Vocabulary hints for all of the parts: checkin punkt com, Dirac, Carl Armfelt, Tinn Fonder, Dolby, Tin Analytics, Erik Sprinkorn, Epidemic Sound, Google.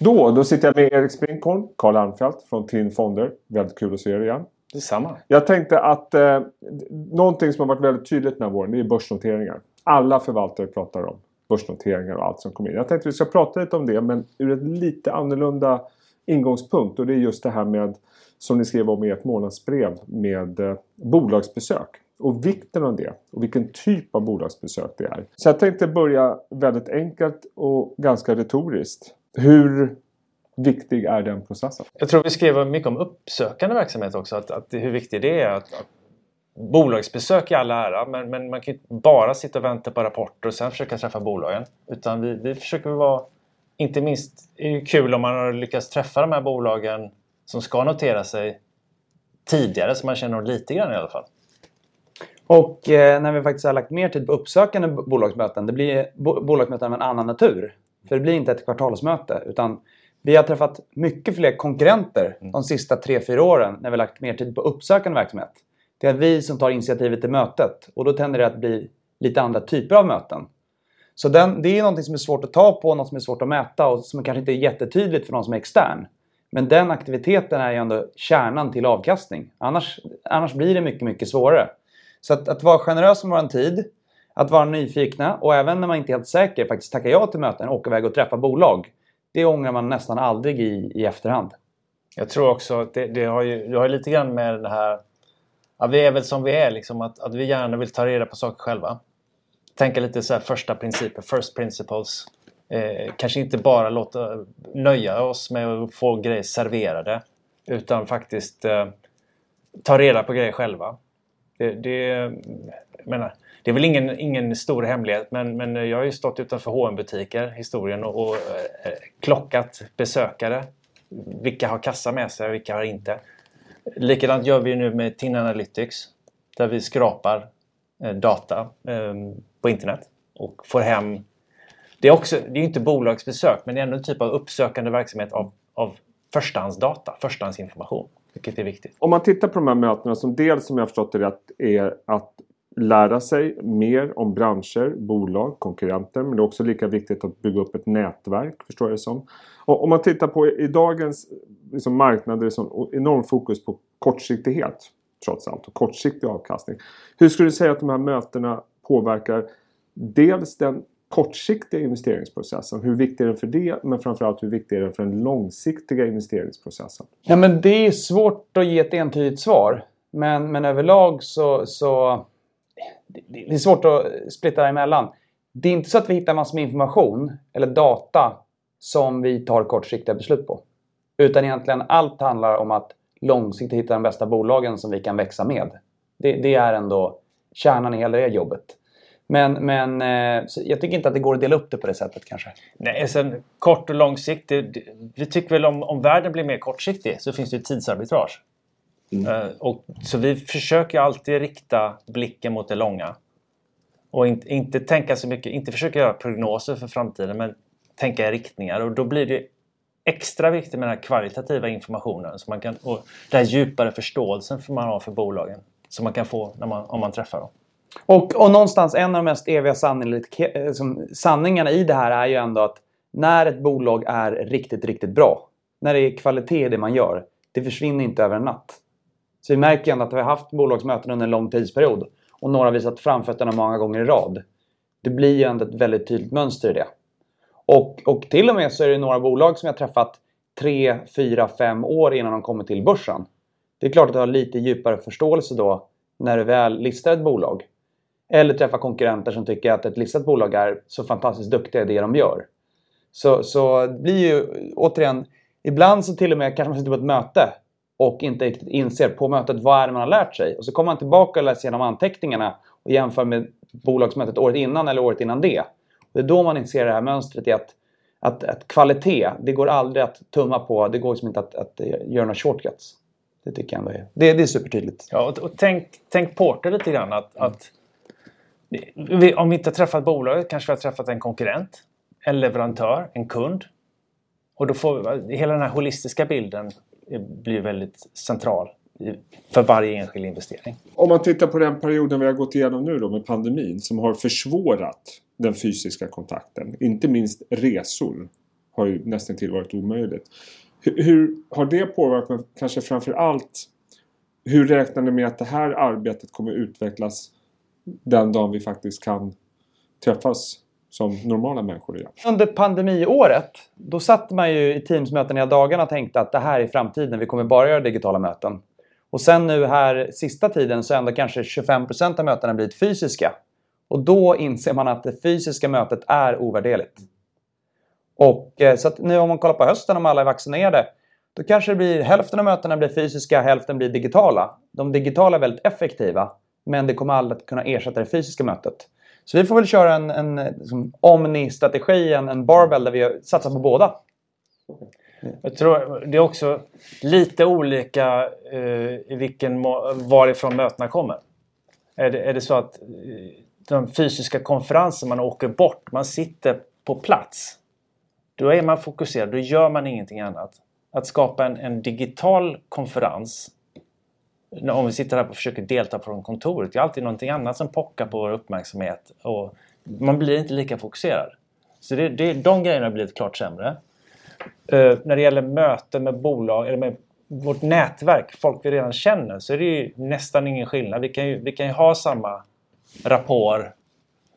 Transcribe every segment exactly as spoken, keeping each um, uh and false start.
Då, då sitter jag med Erik Sprinkorn, Carl Armfelt från Tinn Fonder. Väldigt kul att se er igen. Detsamma. Jag tänkte att eh, någonting som har varit väldigt tydligt den här våren, det är börsnoteringar. Alla förvaltare pratar om börsnoteringar och allt som kommer in. Jag tänkte att vi ska prata lite om det, men ur ett lite annorlunda ingångspunkt. Och det är just det här med, som ni skrev om i ett månadsbrev, med eh, bolagsbesök. Och vikten av det. Och vilken typ av bolagsbesök det är. Så jag tänkte börja väldigt enkelt och ganska retoriskt. Hur viktig är den processen? Jag tror vi skrev mycket om uppsökande verksamhet också. Att, att hur viktigt det är att, att bolagsbesök i alla ära. Men, men man kan ju inte bara sitta och vänta på rapporter och sen försöka träffa bolagen. Utan vi, vi försöker vara, inte minst är det kul om man har lyckats träffa de här bolagen som ska notera sig tidigare. Så man känner dem lite grann i alla fall. Och eh, när vi faktiskt har lagt mer tid på uppsökande bolagsmöten. Det blir bo- bolagsmöten av en annan natur. För det blir inte ett kvartalsmöte, utan vi har träffat mycket fler konkurrenter de sista tre fyra åren när vi har lagt mer tid på uppsökande verksamhet. Det är vi som tar initiativet till mötet, och då tenderar det att bli lite andra typer av möten. Så den, det är något som är svårt att ta på, något som är svårt att mäta och som kanske inte är jättetydligt för någon som är extern. Men den aktiviteten är ju ändå kärnan till avkastning. Annars, annars blir det mycket, mycket svårare. Så att, att vara generös med vår tid. Att vara nyfikna, och även när man inte är helt säker faktiskt tacka ja till möten och åka iväg och träffa bolag. Det ångrar man nästan aldrig i, i efterhand. Jag tror också att det, det har ju det har lite grann med det här att vi är väl som vi är. Liksom, att, att vi gärna vill ta reda på saker själva. Tänka lite så här första principer, first principles. Eh, kanske inte bara låta nöja oss med att få grejer serverade. Utan faktiskt eh, ta reda på grejer själva. Det, det, jag menar, det är väl ingen, ingen stor hemlighet, men, men jag har ju stått utanför H och M-butiker historien och, och eh, klockat besökare. Vilka har kassa med sig och vilka har inte. Likadant gör vi nu med Tin Analytics, där vi skrapar eh, data eh, på internet och får hem. Det är också, det är inte bolagsbesök, men det är ändå en typ av uppsökande verksamhet av, av förstahandsdata, förstahandsinformation. Vilket är viktigt. Om man tittar på de här mötena som dels, som jag har förstått det rätt, är att lära sig mer om branscher, bolag, konkurrenter. Men det är också lika viktigt att bygga upp ett nätverk, förstår jag det som. Och om man tittar på i dagens liksom, marknader, är sån enorm fokus på kortsiktighet trots allt. Och kortsiktig avkastning. Hur skulle du säga att de här mötena påverkar dels den kortsiktiga investeringsprocessen? Hur viktig är den för det? Men framförallt hur viktig är den för den långsiktiga investeringsprocessen? Ja, men det är svårt att ge ett entydigt svar. Men, men överlag så... så... det är svårt att splitta emellan. Det är inte så att vi hittar massor med information eller data som vi tar kortsiktiga beslut på. Utan egentligen allt handlar om att långsiktigt hitta de bästa bolagen som vi kan växa med. Det, det är ändå kärnan i hela det jobbet. Men, men jag tycker inte att det går att dela upp det på det sättet kanske. Nej, sen kort och långsiktigt. Vi tycker väl om, om världen blir mer kortsiktig så finns det ju tidsarbitrage. Mm. Och, så vi försöker alltid rikta blicken mot det långa. Och inte, inte tänka så mycket, inte försöka göra prognoser för framtiden, men tänka i riktningar. Och då blir det extra viktigt med den här kvalitativa informationen så man kan, och den här djupare förståelsen för man har för bolagen. Som man kan få när man, om man träffar dem. Och, och någonstans en av de mest eviga sanningarna i det här är ju ändå att när ett bolag är riktigt, riktigt bra. När det är kvalitet i det man gör. Det försvinner inte över en natt. Så vi märker ändå att vi har haft bolagsmöten under en lång tidsperiod. Och några har visat framfötterna många gånger i rad. Det blir ju ändå ett väldigt tydligt mönster i det. Och, och till och med så är det några bolag som jag har träffat tre, fyra, fem år innan de kommer till börsen. Det är klart att du har lite djupare förståelse då när du väl listar ett bolag. Eller träffar konkurrenter som tycker att ett listat bolag är så fantastiskt duktiga i det de gör. Så, så det blir ju återigen, ibland så till och med kanske man sitter på ett möte. Och inte riktigt inser på mötet vad är det man har lärt sig. Och så kommer man tillbaka och läser igenom anteckningarna. Och jämför med bolagsmötet året innan eller året innan det. Och det är då man inser det här mönstret i att, att, att kvalitet. Det går aldrig att tumma på. Det går liksom inte att, att, att göra några shortcuts. Det tycker jag ändå är. Det, det är supertydligt. Ja, och, och tänk, tänk Porter lite grann. Att, mm. att, vi, om vi inte har träffat bolaget kanske vi har träffat en konkurrent. En leverantör, en kund. Och då får vi hela den här holistiska bilden. Det blir väldigt central för varje enskild investering. Om man tittar på den perioden vi har gått igenom nu då med pandemin som har försvårat den fysiska kontakten. Inte minst resor har ju nästan till varit omöjligt. Hur, hur har det påverkat, kanske framför allt, hur räknar ni med att det här arbetet kommer utvecklas den dagen vi faktiskt kan träffas som normala människor igen? Under pandemiåret, då satt man ju i Teams-möten i dagarna och tänkte att det här är framtiden, vi kommer bara göra digitala möten. Och sen nu här sista tiden så ändå kanske tjugofem procent av mötena blivit fysiska. Och då inser man att det fysiska mötet är ovärderligt. Och så att nu om man kollar på hösten, om alla är vaccinerade, då kanske det blir hälften av mötena blir fysiska, hälften blir digitala. De digitala är väldigt effektiva, men det kommer aldrig att kunna ersätta det fysiska mötet. Så vi får väl köra en, en, en omni-strategi, en, en barbell där vi satsar på båda. Jag tror det är också lite olika eh, i vilken varifrån mötena kommer. Är det, är det så att de fysiska konferenser man åker bort, man sitter på plats, då är man fokuserad, då gör man ingenting annat. Att skapa en, en digital konferens, om vi sitter här och försöker delta från kontoret, det är alltid någonting annat som pockar på vår uppmärksamhet och man blir inte lika fokuserad. Så det, det, de grejerna har blivit klart sämre. Uh, när det gäller möten med bolag eller med vårt nätverk, folk vi redan känner, så är det ju nästan ingen skillnad. Vi kan ju, vi kan ju ha samma rapport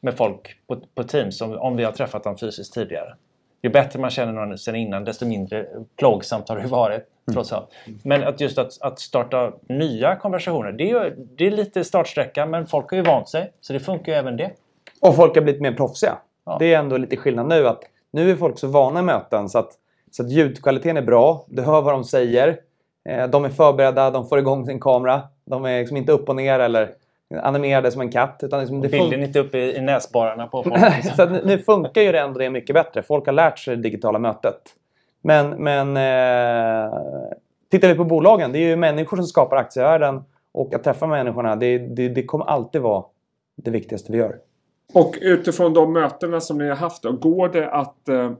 med folk på, på Teams om, om vi har träffat dem fysiskt tidigare. Ju bättre man känner någon sen innan, desto mindre plågsamt har det varit, trots allt. Men att just att, att starta nya konversationer, det är, det är lite startsträcka, men folk har ju vant sig, så det funkar ju även det. Och folk har blivit mer proffsiga. Ja. Det är ändå lite skillnad nu, att nu är folk så vana i möten så att, så att ljudkvaliteten är bra, du hör vad de säger, de är förberedda, de får igång sin kamera, de är liksom inte upp och ner eller animerade som en katt, utan liksom det bilden fun- inte upp i, i näsbararna på folk. Så att nu funkar ju det ändå det mycket bättre. Folk har lärt sig det digitala mötet. Men, men eh, tittar vi på bolagen, det är ju människor som skapar aktievärden, och att träffa människorna, det, det, det kommer alltid vara det viktigaste vi gör. Och utifrån de mötena som ni har haft då, går det att eh,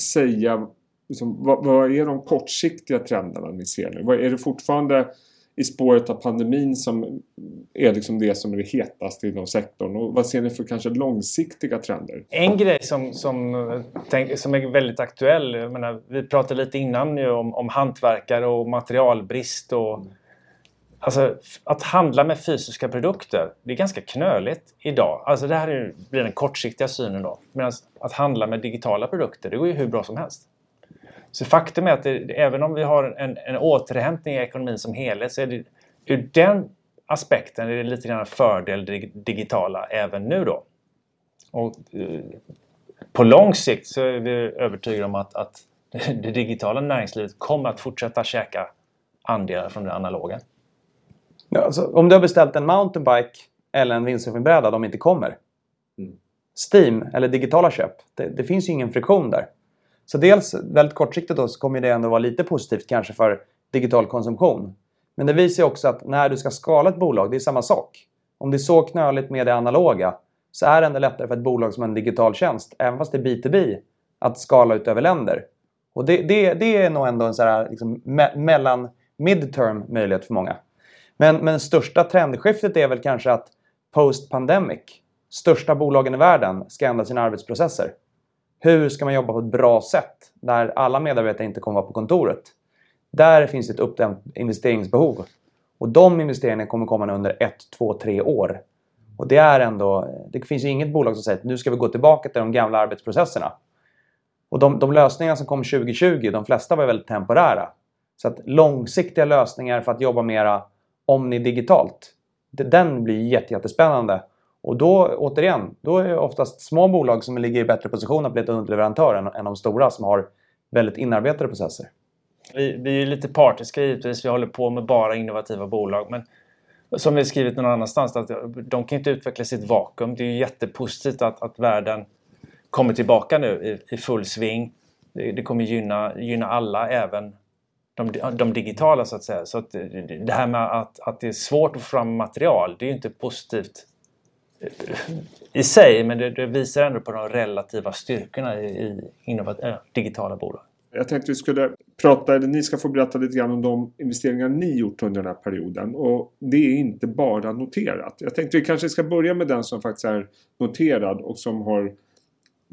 säga liksom, vad, vad är de kortsiktiga trenderna ni ser nu? Vad är det fortfarande i spåret av pandemin som är liksom det som är det hetaste inom sektorn? Och vad ser ni för kanske långsiktiga trender? En grej som, som, som är väldigt aktuell, jag menar, vi pratade lite innan nu om, om hantverkare och materialbrist. Och, alltså, att handla med fysiska produkter, det är ganska knöligt idag. Alltså, det här är, blir den kortsiktiga synen då. Medan att handla med digitala produkter, det går ju hur bra som helst. Så faktum är att det, även om vi har en, en återhämtning i ekonomin som helhet, så är det ur den aspekten är det lite grann fördel dig, digitala även nu då. Och eh, på lång sikt så är vi övertygade om att, att det digitala näringslivet kommer att fortsätta käka andelar från det analoga. Ja, alltså, om du har beställt en mountainbike eller en windsurfingbräda, de inte kommer. Mm. Steam eller digitala köp, det, det finns ju ingen friktion där. Så dels väldigt kortsiktigt då, så kommer det ändå vara lite positivt kanske för digital konsumtion. Men det visar ju också att när du ska skala ett bolag, det är samma sak. Om det är så knöligt med det analoga, så är det ändå lättare för ett bolag som en digital tjänst, även fast det är B to B, att skala ut över länder. Och det, det, det är nog ändå en sån här liksom me- mellan midterm möjlighet för många. Men, men största trendskiftet är väl kanske att post-pandemic, största bolagen i världen ska ändra sina arbetsprocesser. Hur ska man jobba på ett bra sätt där alla medarbetare inte kommer vara på kontoret? Där finns ett uppdämt investeringsbehov. Och de investeringarna kommer komma under ett, två, tre år. Och det är ändå, det finns ju inget bolag som säger att nu ska vi gå tillbaka till de gamla arbetsprocesserna. Och de, de lösningar som kom tjugo tjugo, de flesta var väldigt temporära. Så att långsiktiga lösningar för att jobba mera omnidigitalt, det, den blir jätte, jättespännande. Och då, återigen, då är det oftast små bolag som ligger i bättre position att bli ett underleverantör än, än de stora som har väldigt inarbetade processer. Vi, vi är lite partiska givetvis, vi håller på med bara innovativa bolag. Men som vi skrivit någon annanstans, att de kan inte utveckla sitt vakuum. Det är ju jättepositivt att, att världen kommer tillbaka nu i, i full sving. Det, det kommer gynna, gynna alla, även de, de digitala så att säga. Så att, det här med att, att det är svårt att få fram material, det är ju inte positivt i sig, men det, det visar ändå på de relativa styrkorna i, i innovat- äh, digitala bolag. Jag tänkte vi skulle prata, eller ni ska få berätta lite grann om de investeringar ni gjort under den här perioden, och det är inte bara noterat. Jag tänkte vi kanske ska börja med den som faktiskt är noterad och som har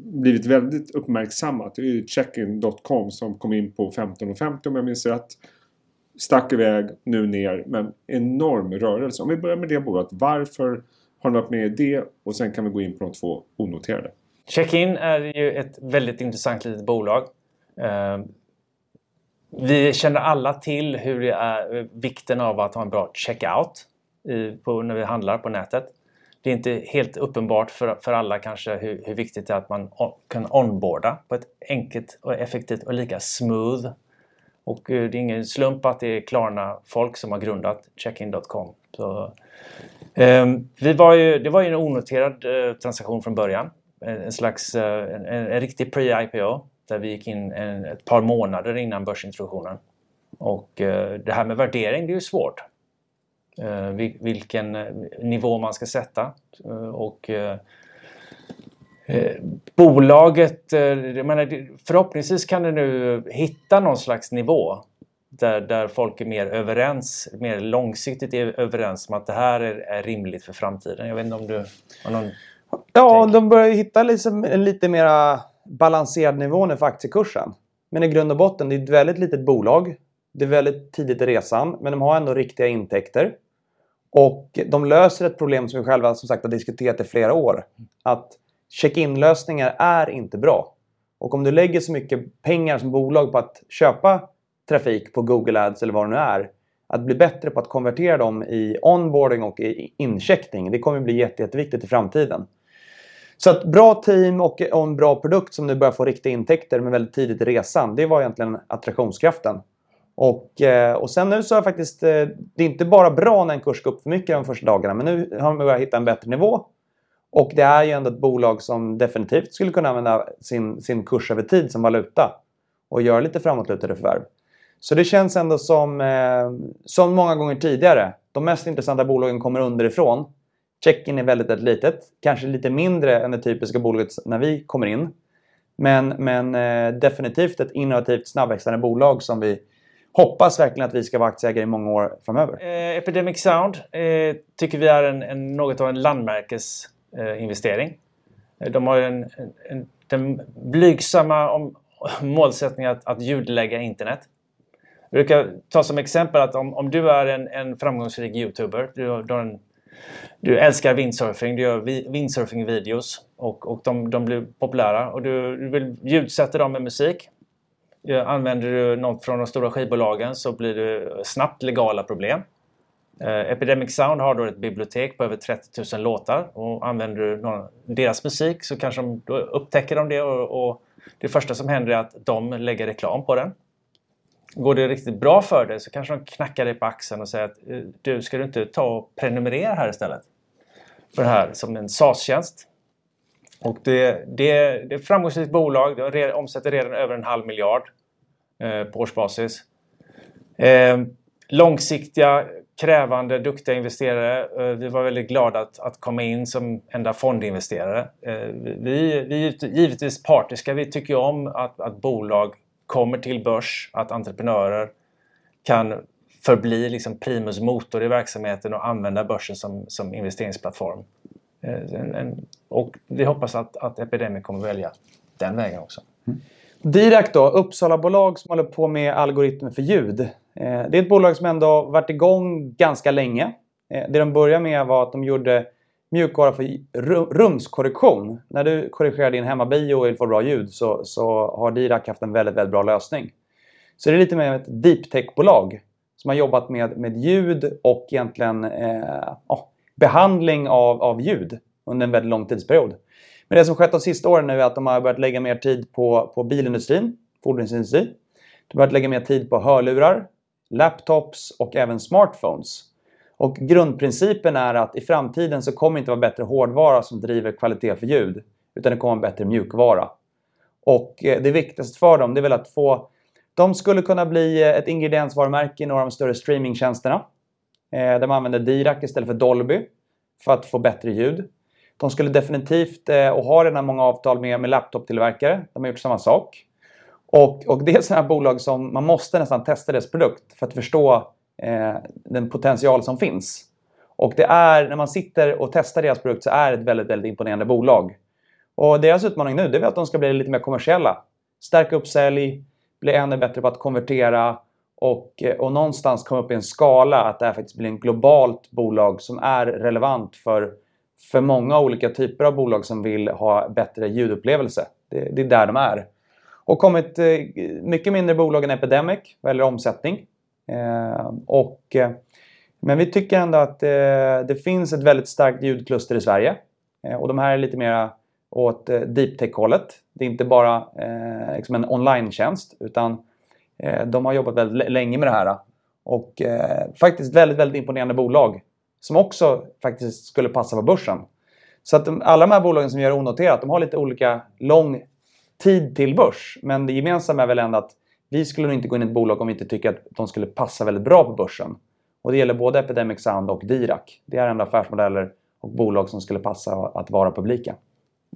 blivit väldigt uppmärksammat. Det är checkin punkt com som kom in på femton femtio om jag minns rätt. Stack iväg, nu ner, men enorm rörelse. Om vi börjar med det bolaget, varför har ni varit med i det? Och sen kan vi gå in på de två onoterade. Checkin är ju ett väldigt intressant litet bolag. Vi känner alla till hur det är, vikten av att ha en bra checkout när vi handlar på nätet. Det är inte helt uppenbart för, för alla kanske hur, hur viktigt det är att man on, kan onboarda på ett enkelt och effektivt och lika smooth. Och det är ingen slump att det är Klarna-folk som har grundat checkin punkt com. Så, eh, vi var ju, det var ju en onoterad eh, transaktion från början. En, en slags, eh, en, en riktig pre-I P O där vi gick in en, ett par månader innan börsintroduktionen. Och eh, det här med värdering, det är ju svårt. Uh, vilken nivå man ska sätta uh, och uh, uh, bolaget, uh, jag menar, förhoppningsvis kan det nu hitta någon slags nivå där, där folk är mer överens, mer långsiktigt är överens om att det här är, är rimligt för framtiden. Jag vet inte om du har någon... Ja, tänk. De börjar hitta liksom en lite mer balanserad nivå nu för aktiekursen. Men i grund och botten, det är ett väldigt litet bolag. Det är väldigt tidigt i resan, men de har ändå riktiga intäkter. Och de löser ett problem som vi själva som sagt har diskuterat i flera år. Att check-in-lösningar är inte bra. Och om du lägger så mycket pengar som bolag på att köpa trafik på Google Ads eller vad det nu är. Att bli bättre på att konvertera dem i onboarding och i incheckning. Det kommer bli jätte, jätteviktigt i framtiden. Så att bra team och en bra produkt som nu börjar få riktiga intäkter men väldigt tidigt i resan. Det var egentligen attraktionskraften. Och, och sen nu så är faktiskt, det är inte bara bra när en kurs går upp för mycket de första dagarna. Men nu har de börjat hitta en bättre nivå. Och det är ju ändå ett bolag som definitivt skulle kunna använda sin, sin kurs över tid som valuta. Och göra lite framåtlutade förvärv. Så det känns ändå som, som många gånger tidigare. De mest intressanta bolagen kommer underifrån. Checkin är väldigt litet. Kanske lite mindre än det typiska bolaget när vi kommer in. Men, men definitivt ett innovativt snabbväxande bolag som vi... hoppas verkligen att vi ska vara aktieägare i många år framöver. Eh, Epidemic Sound eh, tycker vi är en, en, något av en landmärkesinvestering. Eh, de har en, en, en, den blygsamma om, målsättningen att, att ljudlägga internet. Jag brukar ta som exempel att om, om du är en, en framgångsrik youtuber, du, du, en, du älskar windsurfing, du gör vi, windsurfing-videos och, och de, de blir populära och du, du vill ljudsätta dem med musik. Använder du något från de stora skivbolagen så blir det snabbt legala problem. Epidemic Sound har då ett bibliotek på över trettio tusen låtar. Och använder du någon, deras musik så kanske de då upptäcker de det. Och, och det första som händer är att de lägger reklam på den. Går det riktigt bra för dig så kanske de knackar dig på axeln och säger att du ska du inte ta och prenumerera här istället. För det här som en SaaS-tjänst. Och det, det, det är ett framgångsrikt bolag. Det omsätter redan över en halv miljard eh, på årsbasis. Eh, långsiktiga, krävande, duktiga investerare. Eh, vi var väldigt glada att, att komma in som enda fondinvesterare. Eh, vi, vi är givetvis partiska. Vi tycker om att, att bolag kommer till börs. Att entreprenörer kan förbli liksom primus motor i verksamheten och använda börsen som, som investeringsplattform. En, en, och vi hoppas att, att Epidemic kommer välja den vägen också. Mm. Dirac då, Uppsala bolag som håller på med algoritmer för ljud. Eh, det är ett bolag som ändå varit igång ganska länge. Eh, det de började med var att de gjorde mjukvara för rumskorrektion. När du korrigerar din hemmabio och vill få bra ljud så, så har Dirac haft en väldigt, väldigt bra lösning. Så det är lite mer ett deep tech-bolag som har jobbat med, med ljud och egentligen... Eh, oh, behandling av, av ljud under en väldigt lång tidsperiod. Men det som skett de sista åren nu är att de har börjat lägga mer tid på, på bilindustrin, fordonsindustrin. De har börjat lägga mer tid på hörlurar, laptops och även smartphones. Och grundprincipen är att i framtiden så kommer det inte vara bättre hårdvara som driver kvalitet för ljud. Utan det kommer vara bättre mjukvara. Och det viktigaste för dem det är väl att få... De skulle kunna bli ett ingrediensvarumärke i några av de större streamingtjänsterna. Där man använder Dirac istället för Dolby för att få bättre ljud. De skulle definitivt, och har redan många avtal med, med laptoptillverkare. De har gjort samma sak. Och, och det är sådana här bolag som man måste nästan testa deras produkt för att förstå eh, den potential som finns. Och det är, när man sitter och testar deras produkt så är det ett väldigt, väldigt imponerande bolag. Och deras utmaning nu, det är att de ska bli lite mer kommersiella. Stärka upp sälj, bli ännu bättre på att konvertera och, och någonstans komma upp i en skala att det här faktiskt blir en globalt bolag som är relevant för, för många olika typer av bolag som vill ha bättre ljudupplevelse. Det, det är där de är. Och kommit mycket mindre bolag än Epidemic eller omsättning. Eh, och, eh, men vi tycker ändå att eh, det finns ett väldigt starkt ljudkluster i Sverige. Eh, och de här är lite mer åt eh, deep tech-hållet. Det är inte bara eh, liksom en online-tjänst utan eh, de har jobbat väldigt länge med det här. Och eh, faktiskt väldigt, väldigt imponerande bolag som också faktiskt skulle passa på börsen. Så att de, alla de här bolagen som gör onoterat, de har lite olika lång tid till börs. Men det gemensamma är väl ändå att vi skulle nog inte gå in i ett bolag om vi inte tycker att de skulle passa väldigt bra på börsen. Och det gäller både Epidemic Sound och Dirac. Det är ändå affärsmodeller och bolag som skulle passa att vara publika.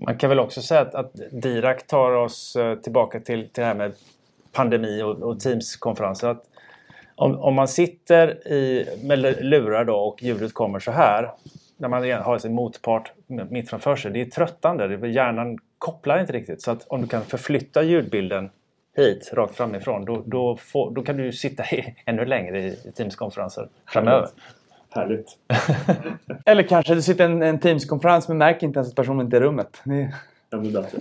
Man kan väl också säga att, att Dirac tar oss tillbaka till, till det här med pandemi och, och Teams-konferenser. Att om, om man sitter i, med lurar då och ljudet kommer så här, när man har sin motpart mitt framför sig, det är tröttande. Det är, hjärnan kopplar inte riktigt. Så att om du kan förflytta ljudbilden hit, rakt framifrån, då, då, får, då kan du sitta i, ännu längre i, i Teams-konferenser framöver. Härligt. Eller kanske du sitter i en, en Teams-konferens men märker inte ens att personen inte är i rummet. Ännu bättre.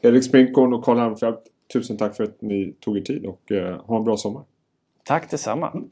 Erik Sprinkorn och Carl Armfelt, tusen tack för att ni tog er tid och eh, ha en bra sommar. Tack detsamma.